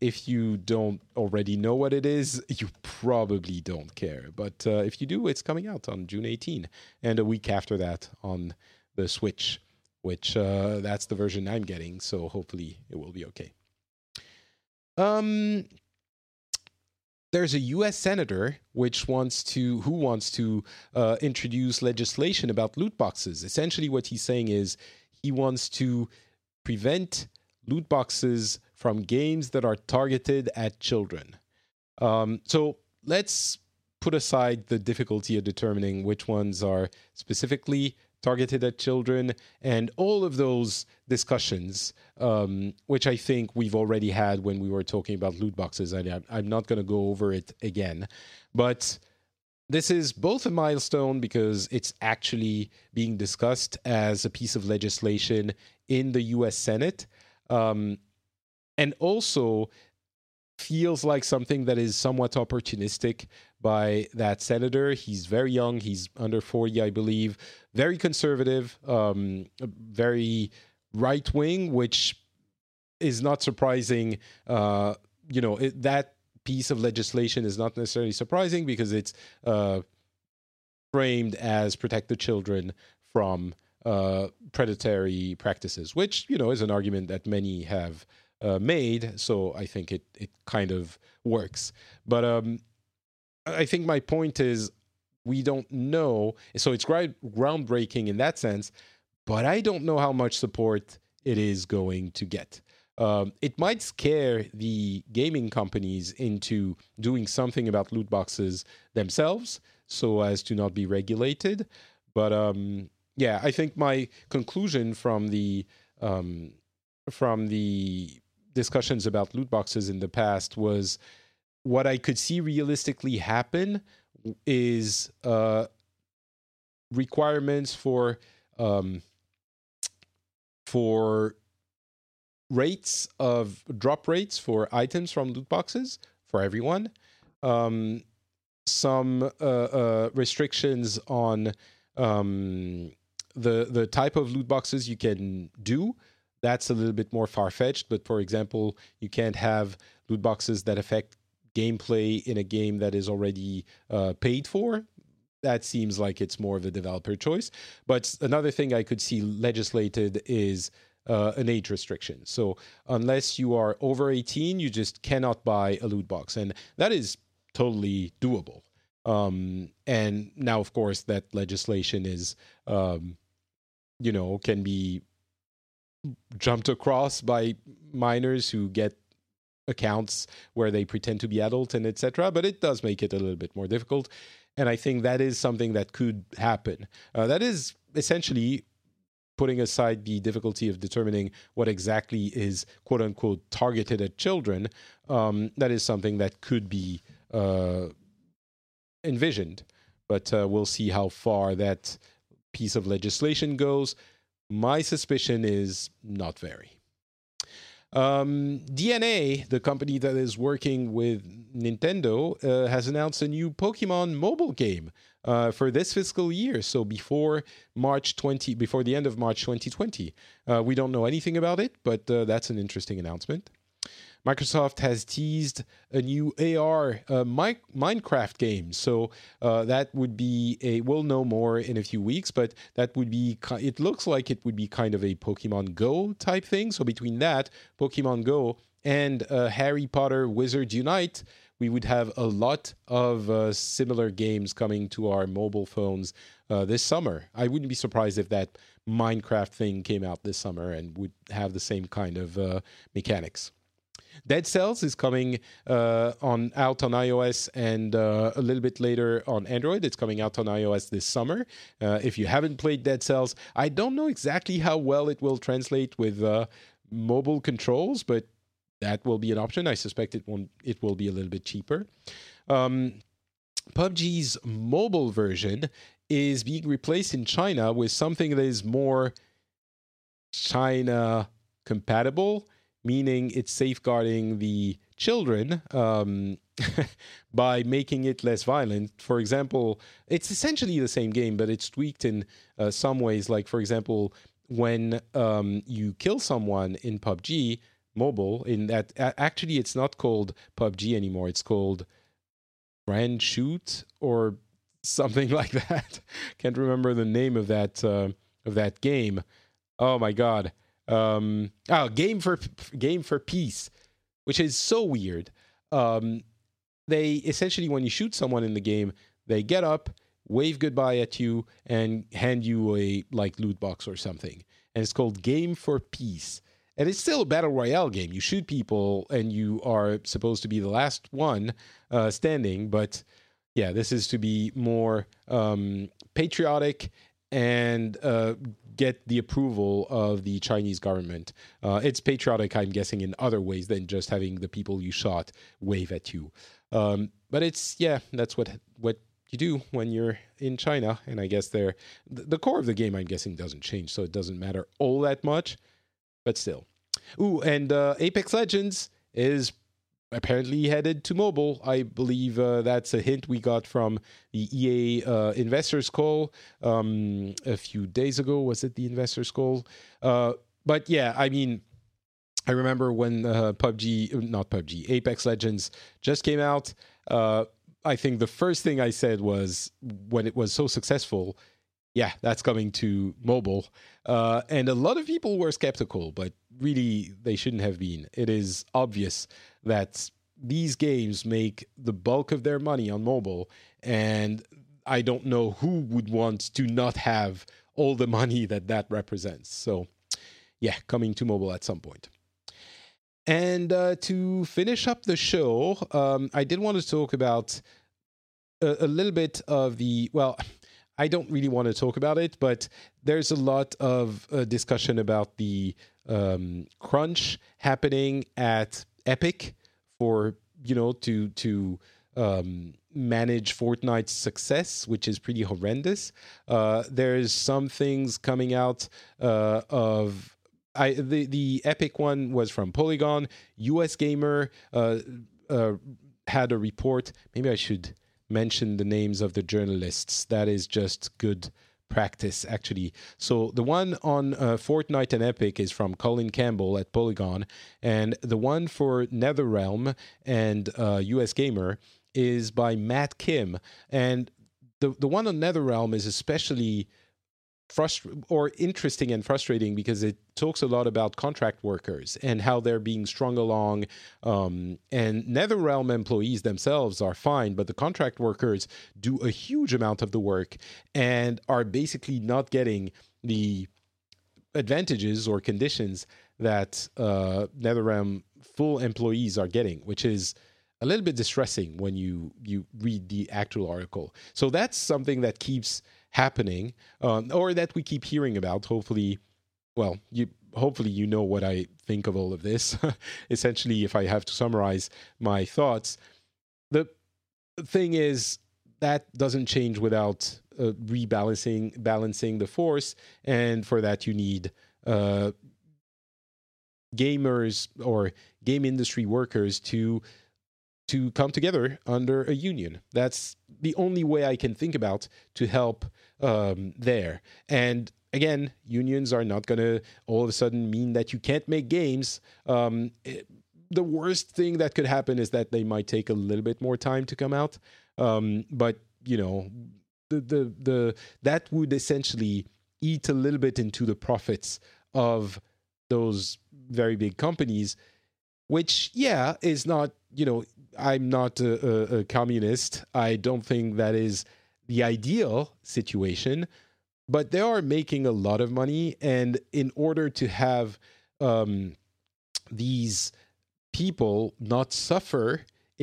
If you don't already know what it is, you probably don't care. But if you do, it's coming out on June 18. And a week after that on the Switch, which that's the version I'm getting. So hopefully it will be okay. There's a U.S. senator who wants to introduce legislation about loot boxes. Essentially what he's saying is he wants to prevent loot boxes from games that are targeted at children. So let's put aside the difficulty of determining which ones are specifically targeted at children and all of those discussions, which I think we've already had when we were talking about loot boxes. I'm not going to go over it again. But this is both a milestone because it's actually being discussed as a piece of legislation in the U.S. Senate, and also feels like something that is somewhat opportunistic by that senator. He's very young. He's under 40, I believe. Very conservative, very right-wing, which is not surprising. You know, that piece of legislation is not necessarily surprising because it's framed as protect the children from predatory practices, which, you know, is an argument that many have made. So I think it kind of works. But I think my point is we don't know. So it's groundbreaking in that sense, but I don't know how much support it is going to get. It might scare the gaming companies into doing something about loot boxes themselves so as to not be regulated. But yeah, I think my conclusion from the discussions about loot boxes in the past was what I could see realistically happen is requirements for rates of drop rates for items from loot boxes for everyone, some restrictions on the type of loot boxes you can do. That's a little bit more far-fetched, but for example, you can't have loot boxes that affect gameplay in a game that is already paid for. That seems like it's more of a developer choice. But another thing I could see legislated is an age restriction. So unless you are over 18, you just cannot buy a loot box. And that is totally doable. And now, of course, that legislation is, you know, can be jumped across by minors who get accounts where they pretend to be adults and etc. But it does make it a little bit more difficult. And I think that is something that could happen. That is essentially putting aside the difficulty of determining what exactly is quote-unquote targeted at children, that is something that could be envisioned. But we'll see how far that piece of legislation goes. My suspicion is not very. DNA, the company that is working with Nintendo, has announced a new Pokemon mobile game for this fiscal year. So before the end of March 2020, we don't know anything about it, but that's an interesting announcement. Microsoft has teased a new AR Minecraft game. So that would be we'll know more in a few weeks, but that would be, it looks like it would be kind of a Pokemon Go type thing. So between that, Pokemon Go, and Harry Potter Wizards Unite, we would have a lot of similar games coming to our mobile phones this summer. I wouldn't be surprised if that Minecraft thing came out this summer and would have the same kind of mechanics. Dead Cells is coming out on iOS and a little bit later on Android. It's coming out on iOS this summer. If you haven't played Dead Cells, I don't know exactly how well it will translate with mobile controls, but that will be an option. I suspect it will be a little bit cheaper. PUBG's mobile version is being replaced in China with something that is more China-compatible, meaning it's safeguarding the children by making it less violent. For example, it's essentially the same game, but it's tweaked in some ways. Like, for example, when you kill someone in PUBG Mobile, in that actually it's not called PUBG anymore. It's called Grand Shoot or something like that. Can't remember the name of that game. Oh, my God. Game for Peace, which is so weird. They essentially, when you shoot someone in the game, they get up, wave goodbye at you, and hand you a loot box or something. And it's called Game for Peace. And it's still a battle royale game. You shoot people, and you are supposed to be the last one standing. But yeah, this is to be more patriotic and get the approval of the Chinese government. It's patriotic, I'm guessing, in other ways than just having the people you shot wave at you. But it's, yeah, that's what you do when you're in China. And I guess the core of the game, I'm guessing, doesn't change, so it doesn't matter all that much. But still. Ooh, and Apex Legends is apparently headed to mobile. I believe that's a hint we got from the EA investors call a few days ago. Was it the investors call? But yeah, I mean, I remember when Apex Legends just came out. I think the first thing I said was, when it was so successful, yeah, that's coming to mobile. And a lot of people were skeptical, but really they shouldn't have been. It is obvious that these games make the bulk of their money on mobile, and I don't know who would want to not have all the money that that represents. So yeah, coming to mobile at some point. And to finish up the show, I did want to talk about a little bit of the, well, I don't really want to talk about it, but there's a lot of discussion about the crunch happening at Epic for, you know, to manage Fortnite's success, which is pretty horrendous. There's some things coming out of... The Epic one was from Polygon. US Gamer had a report. Maybe I should mention the names of the journalists. That is just good practice, actually. So the one on Fortnite and Epic is from Colin Campbell at Polygon. And the one for NetherRealm and US Gamer is by Matt Kim. And the one on NetherRealm is especially... interesting and frustrating, because it talks a lot about contract workers and how they're being strung along. And NetherRealm employees themselves are fine, but the contract workers do a huge amount of the work and are basically not getting the advantages or conditions that NetherRealm full employees are getting, which is a little bit distressing when you read the actual article. So that's something that keeps... happening, or that we keep hearing about. Hopefully you know what I think of all of this. Essentially, if I have to summarize my thoughts, the thing is that doesn't change without balancing the force, and for that you need gamers or game industry workers to come together under a union. That's the only way I can think about to help there. And again, unions are not going to all of a sudden mean that you can't make games. The worst thing that could happen is that they might take a little bit more time to come out. But, you know, that would essentially eat a little bit into the profits of those very big companies, which, yeah, is not, you know, I'm not a communist. I don't think that is the ideal situation, but they are making a lot of money. And in order to have these people not suffer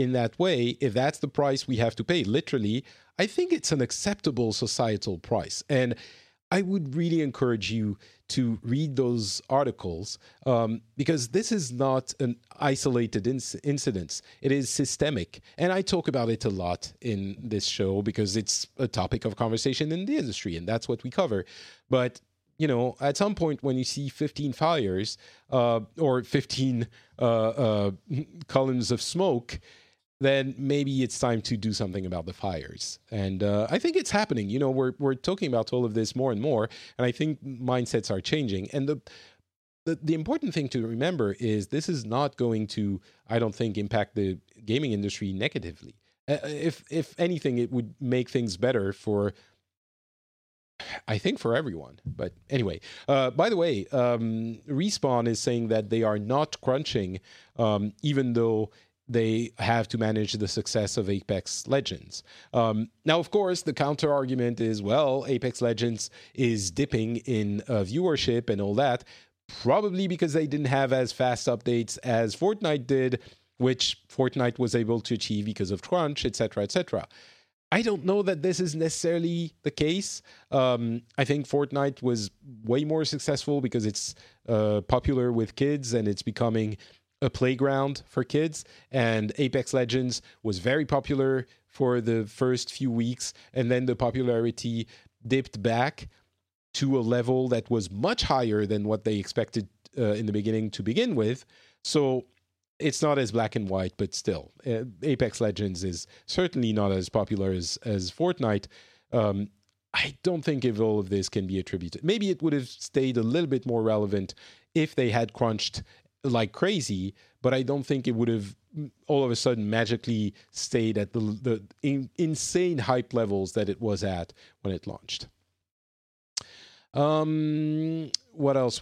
in that way, if that's the price we have to pay, literally, I think it's an acceptable societal price. And I would really encourage you to read those articles, because this is not an isolated incident. It is systemic. And I talk about it a lot in this show because it's a topic of conversation in the industry, and that's what we cover. But, you know, at some point when you see 15 fires or 15 columns of smoke, then maybe it's time to do something about the fires. And I think it's happening. You know, we're talking about all of this more and more, and I think mindsets are changing. And the important thing to remember is this is not going to, I don't think, impact the gaming industry negatively. If anything, it would make things better for, I think, for everyone. But anyway, by the way, Respawn is saying that they are not crunching, even though they have to manage the success of Apex Legends. Now, of course, the counter argument is, well, Apex Legends is dipping in viewership and all that, probably because they didn't have as fast updates as Fortnite did, which Fortnite was able to achieve because of crunch, etc., etc. I don't know that this is necessarily the case. I think Fortnite was way more successful because it's popular with kids and it's becoming a playground for kids, and Apex Legends was very popular for the first few weeks, and then the popularity dipped back to a level that was much higher than what they expected in the beginning to begin with. So it's not as black and white, but still, Apex Legends is certainly not as popular as Fortnite. I don't think if all of this can be attributed. Maybe it would have stayed a little bit more relevant if they had crunched like crazy, but I don't think it would have all of a sudden magically stayed at the insane hype levels that it was at when it launched. What else?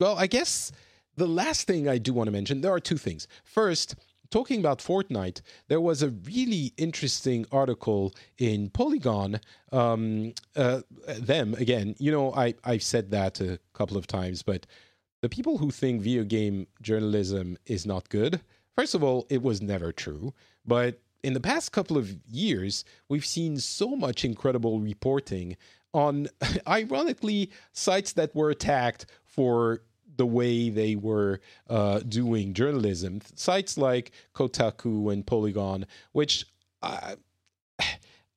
Well, I guess the last thing I do want to mention, there are two things. First, talking about Fortnite, there was a really interesting article in Polygon. Them, again, you know, I've said that a couple of times, but the people who think video game journalism is not good, first of all, it was never true. But in the past couple of years, we've seen so much incredible reporting on, ironically, sites that were attacked for the way they were doing journalism. Sites like Kotaku and Polygon, which,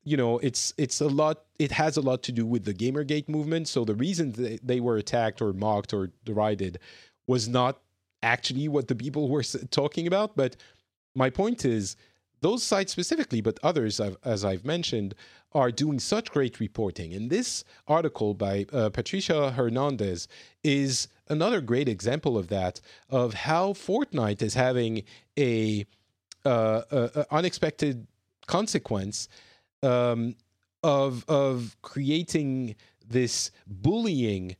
you know, it's a lot. It has a lot to do with the Gamergate movement. So the reason they were attacked or mocked or derided was not actually what the people were talking about. But my point is, those sites specifically, but others, as I've mentioned, are doing such great reporting. And this article by Patricia Hernandez is another great example of that, of how Fortnite is having a unexpected consequence of creating this bullying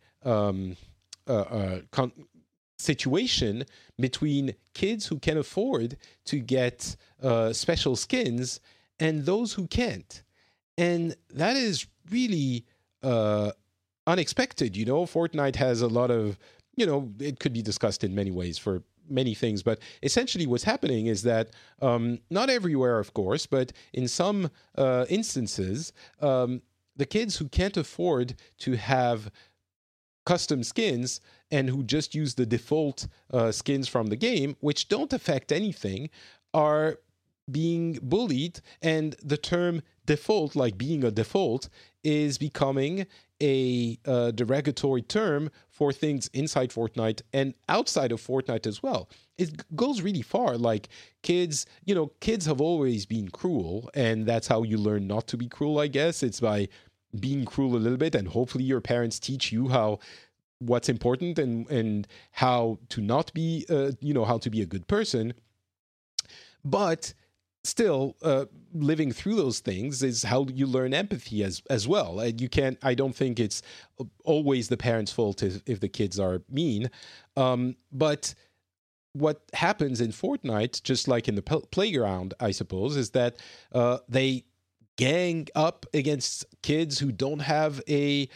situation between kids who can afford to get special skins and those who can't. And that is really unexpected. You know, Fortnite has a lot of, you know, it could be discussed in many ways for many things, but essentially what's happening is that not everywhere, of course, but in some instances, the kids who can't afford to have custom skins and who just use the default skins from the game, which don't affect anything, are being bullied. And the term default, like being a default, is becoming a derogatory term for things inside Fortnite and outside of Fortnite as well. It goes really far. Like kids, you know, kids have always been cruel, and that's how you learn not to be cruel, I guess. It's by being cruel a little bit, and hopefully your parents teach you how what's important and how to not be, you know, how to be a good person. But still, living through those things is how you learn empathy as well. And you can't, I don't think it's always the parents' fault if the kids are mean. But what happens in Fortnite, just like in the playground, I suppose, is that they gang up against kids who don't have a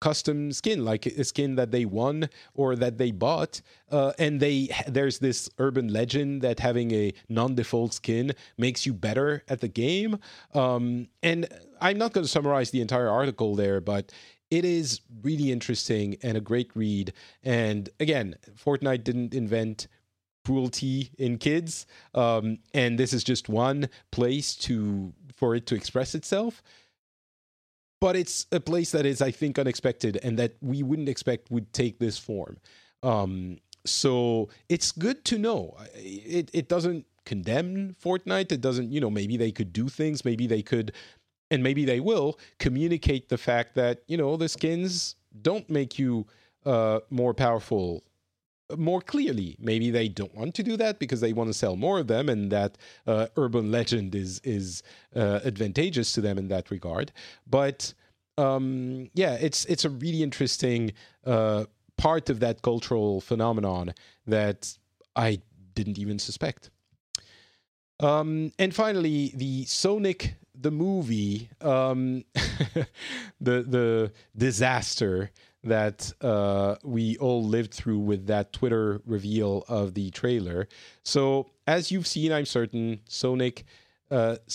custom skin, like a skin that they won or that they bought, and there's this urban legend that having a non-default skin makes you better at the game. And I'm not going to summarize the entire article there, but it is really interesting and a great read. And again, Fortnite didn't invent cruelty in kids, and this is just one place for it to express itself. But it's a place that is, I think, unexpected and that we wouldn't expect would take this form. So it's good to know. It doesn't condemn Fortnite. It doesn't, you know, maybe they could do things. Maybe they could, and maybe they will, communicate the fact that, you know, the skins don't make you more powerful more clearly. Maybe they don't want to do that because they want to sell more of them, and that urban legend is advantageous to them in that regard. But yeah, it's a really interesting part of that cultural phenomenon that I didn't even suspect. And finally, the Sonic the movie, the disaster that we all lived through with that Twitter reveal of the trailer. So, as you've seen, I'm certain, Sonic. Why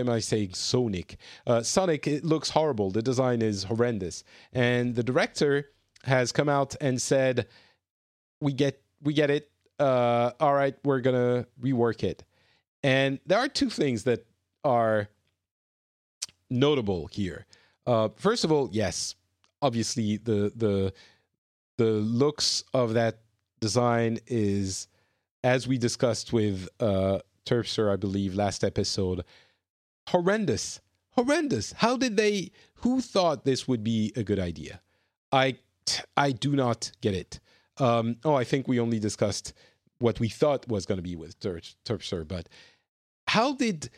am I saying Sonic? Sonic, it looks horrible. The design is horrendous. And the director has come out and said, we get it. All right, we're going to rework it. And there are two things that are notable here. First of all, yes, obviously, the looks of that design is, as we discussed with Terpster, I believe, last episode, horrendous. How did who thought this would be a good idea? I do not get it. I think we only discussed what we thought was going to be with Terpstra, but how did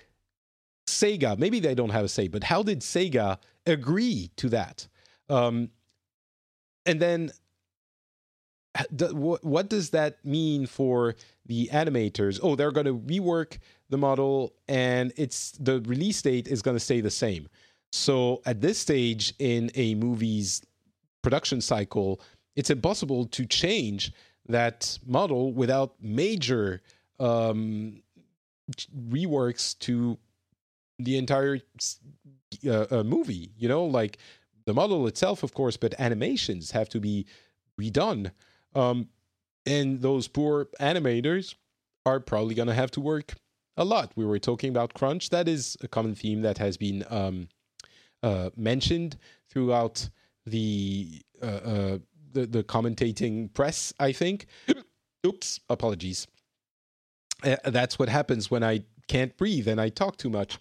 Sega, maybe they don't have a say, but how did Sega agree to that? And then what does that mean for the animators? Oh, they're going to rework the model, and it's the release date is going to stay the same. So at this stage in a movie's production cycle, it's impossible to change that model without major reworks to the entire movie. You know, like the model itself, of course, but animations have to be redone. And those poor animators are probably going to have to work a lot. We were talking about crunch. That is a common theme that has been mentioned throughout the commentating press, I think. Oops, apologies. That's what happens when I can't breathe and I talk too much.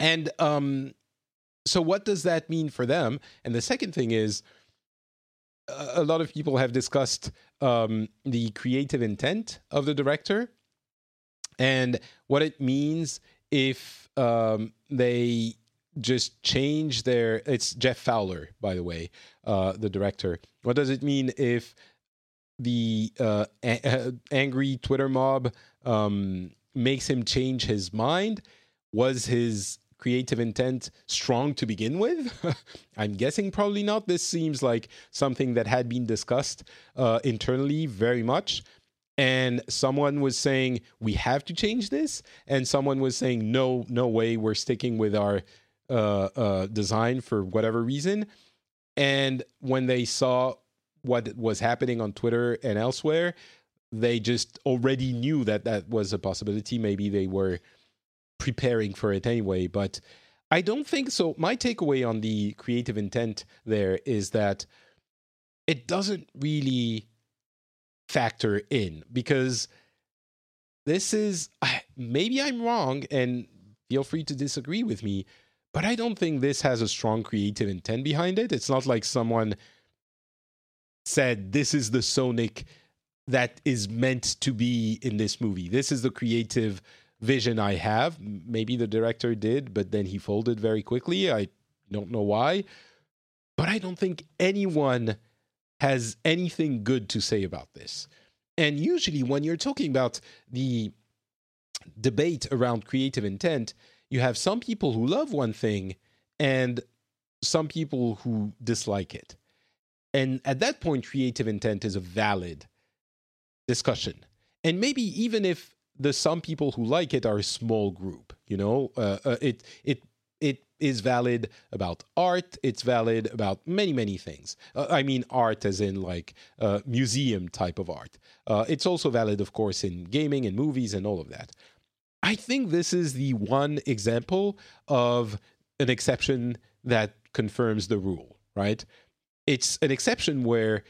And so what does that mean for them? And the second thing is, a lot of people have discussed the creative intent of the director and what it means if they just change their... It's Jeff Fowler, by the way, the director. What does it mean if the angry Twitter mob makes him change his mind? Was his creative intent strong to begin with? I'm guessing probably not. This seems like something that had been discussed internally very much. And someone was saying, we have to change this. And someone was saying, no way, we're sticking with our design for whatever reason. And when they saw what was happening on Twitter and elsewhere, they just already knew that that was a possibility. Maybe they were preparing for it anyway, but I don't think so. My takeaway on the creative intent there is that it doesn't really factor in, because this is, maybe I'm wrong and feel free to disagree with me, but I don't think this has a strong creative intent behind it. It's not like someone said, this is the Sonic that is meant to be in this movie. This is the creative vision I have. Maybe the director did, but then he folded very quickly. I don't know why, but I don't think anyone has anything good to say about this. And usually when you're talking about the debate around creative intent, you have some people who love one thing and some people who dislike it. And at that point, creative intent is a valid discussion. And maybe even if the some people who like it are a small group, you know, it is valid about art. It's valid about many things. I mean, art as in like museum type of art. It's also valid, of course, in gaming and movies and all of that. I think this is the one example of an exception that confirms the rule, right? It's an exception where,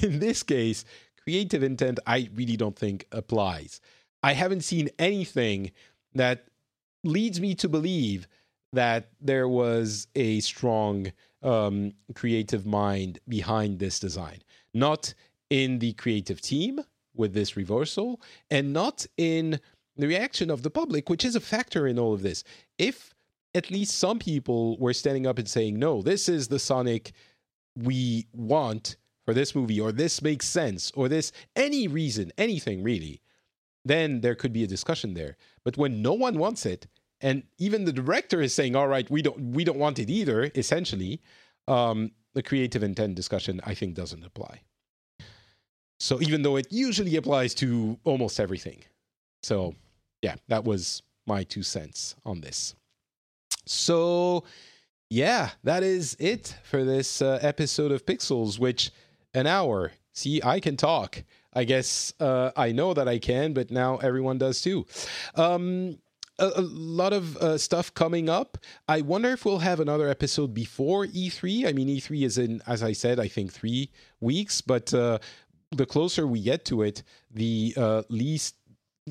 in this case, creative intent, I really don't think applies. I haven't seen anything that leads me to believe that there was a strong creative mind behind this design. Not in the creative team with this reversal, and not in the reaction of the public, which is a factor in all of this. If at least some people were standing up and saying, no, this is the Sonic we want for this movie, or this makes sense, or this, any reason, anything really, then there could be a discussion there. But when no one wants it, and even the director is saying, all right, we don't want it either, essentially, the creative intent discussion, I think, doesn't apply. So even though it usually applies to almost everything. So yeah, that was my 2 cents on this. So yeah, that is it for this episode of Pixels, which an hour. See, I can talk. I guess I know that I can, but now everyone does too. A lot of stuff coming up. I wonder if we'll have another episode before E3. I mean, E3 is in, as I said, I think 3 weeks, but the closer we get to it, the least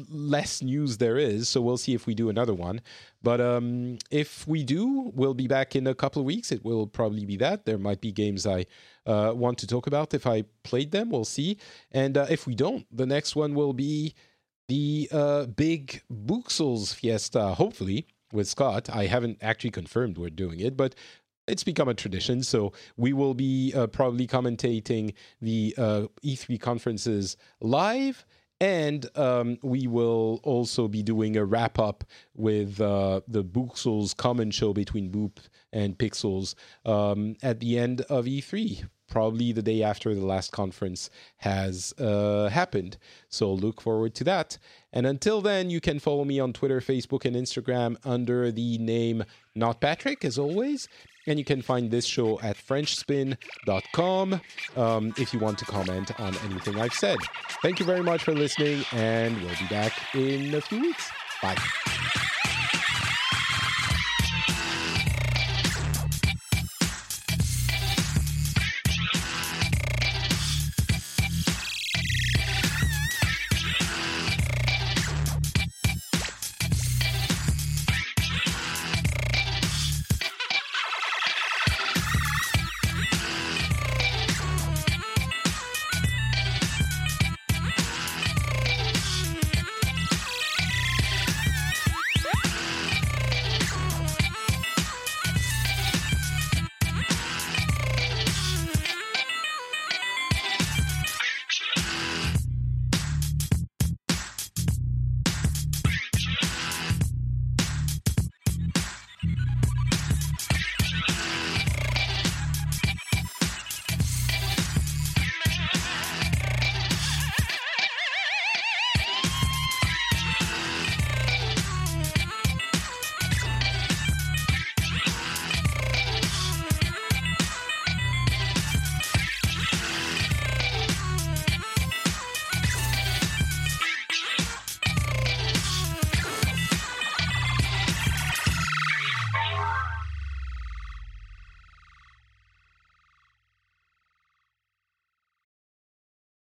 less news there is, so we'll see if we do another one. But if we do, we'll be back in a couple of weeks. It will probably be that. There might be games I want to talk about if I played them. We'll see. And if we don't, the next one will be the big Pixels Fiesta, hopefully, with Scott. I haven't actually confirmed we're doing it, but it's become a tradition. So we will be probably commentating the E3 conferences live. And we will also be doing a wrap-up with the Pixels comment show between Boop and Pixels at the end of E3, probably the day after the last conference has happened. So look forward to that. And until then, you can follow me on Twitter, Facebook, and Instagram under the name NotPatrick, as always. And you can find this show at frenchspin.com if you want to comment on anything I've said. Thank you very much for listening, and we'll be back in a few weeks. Bye.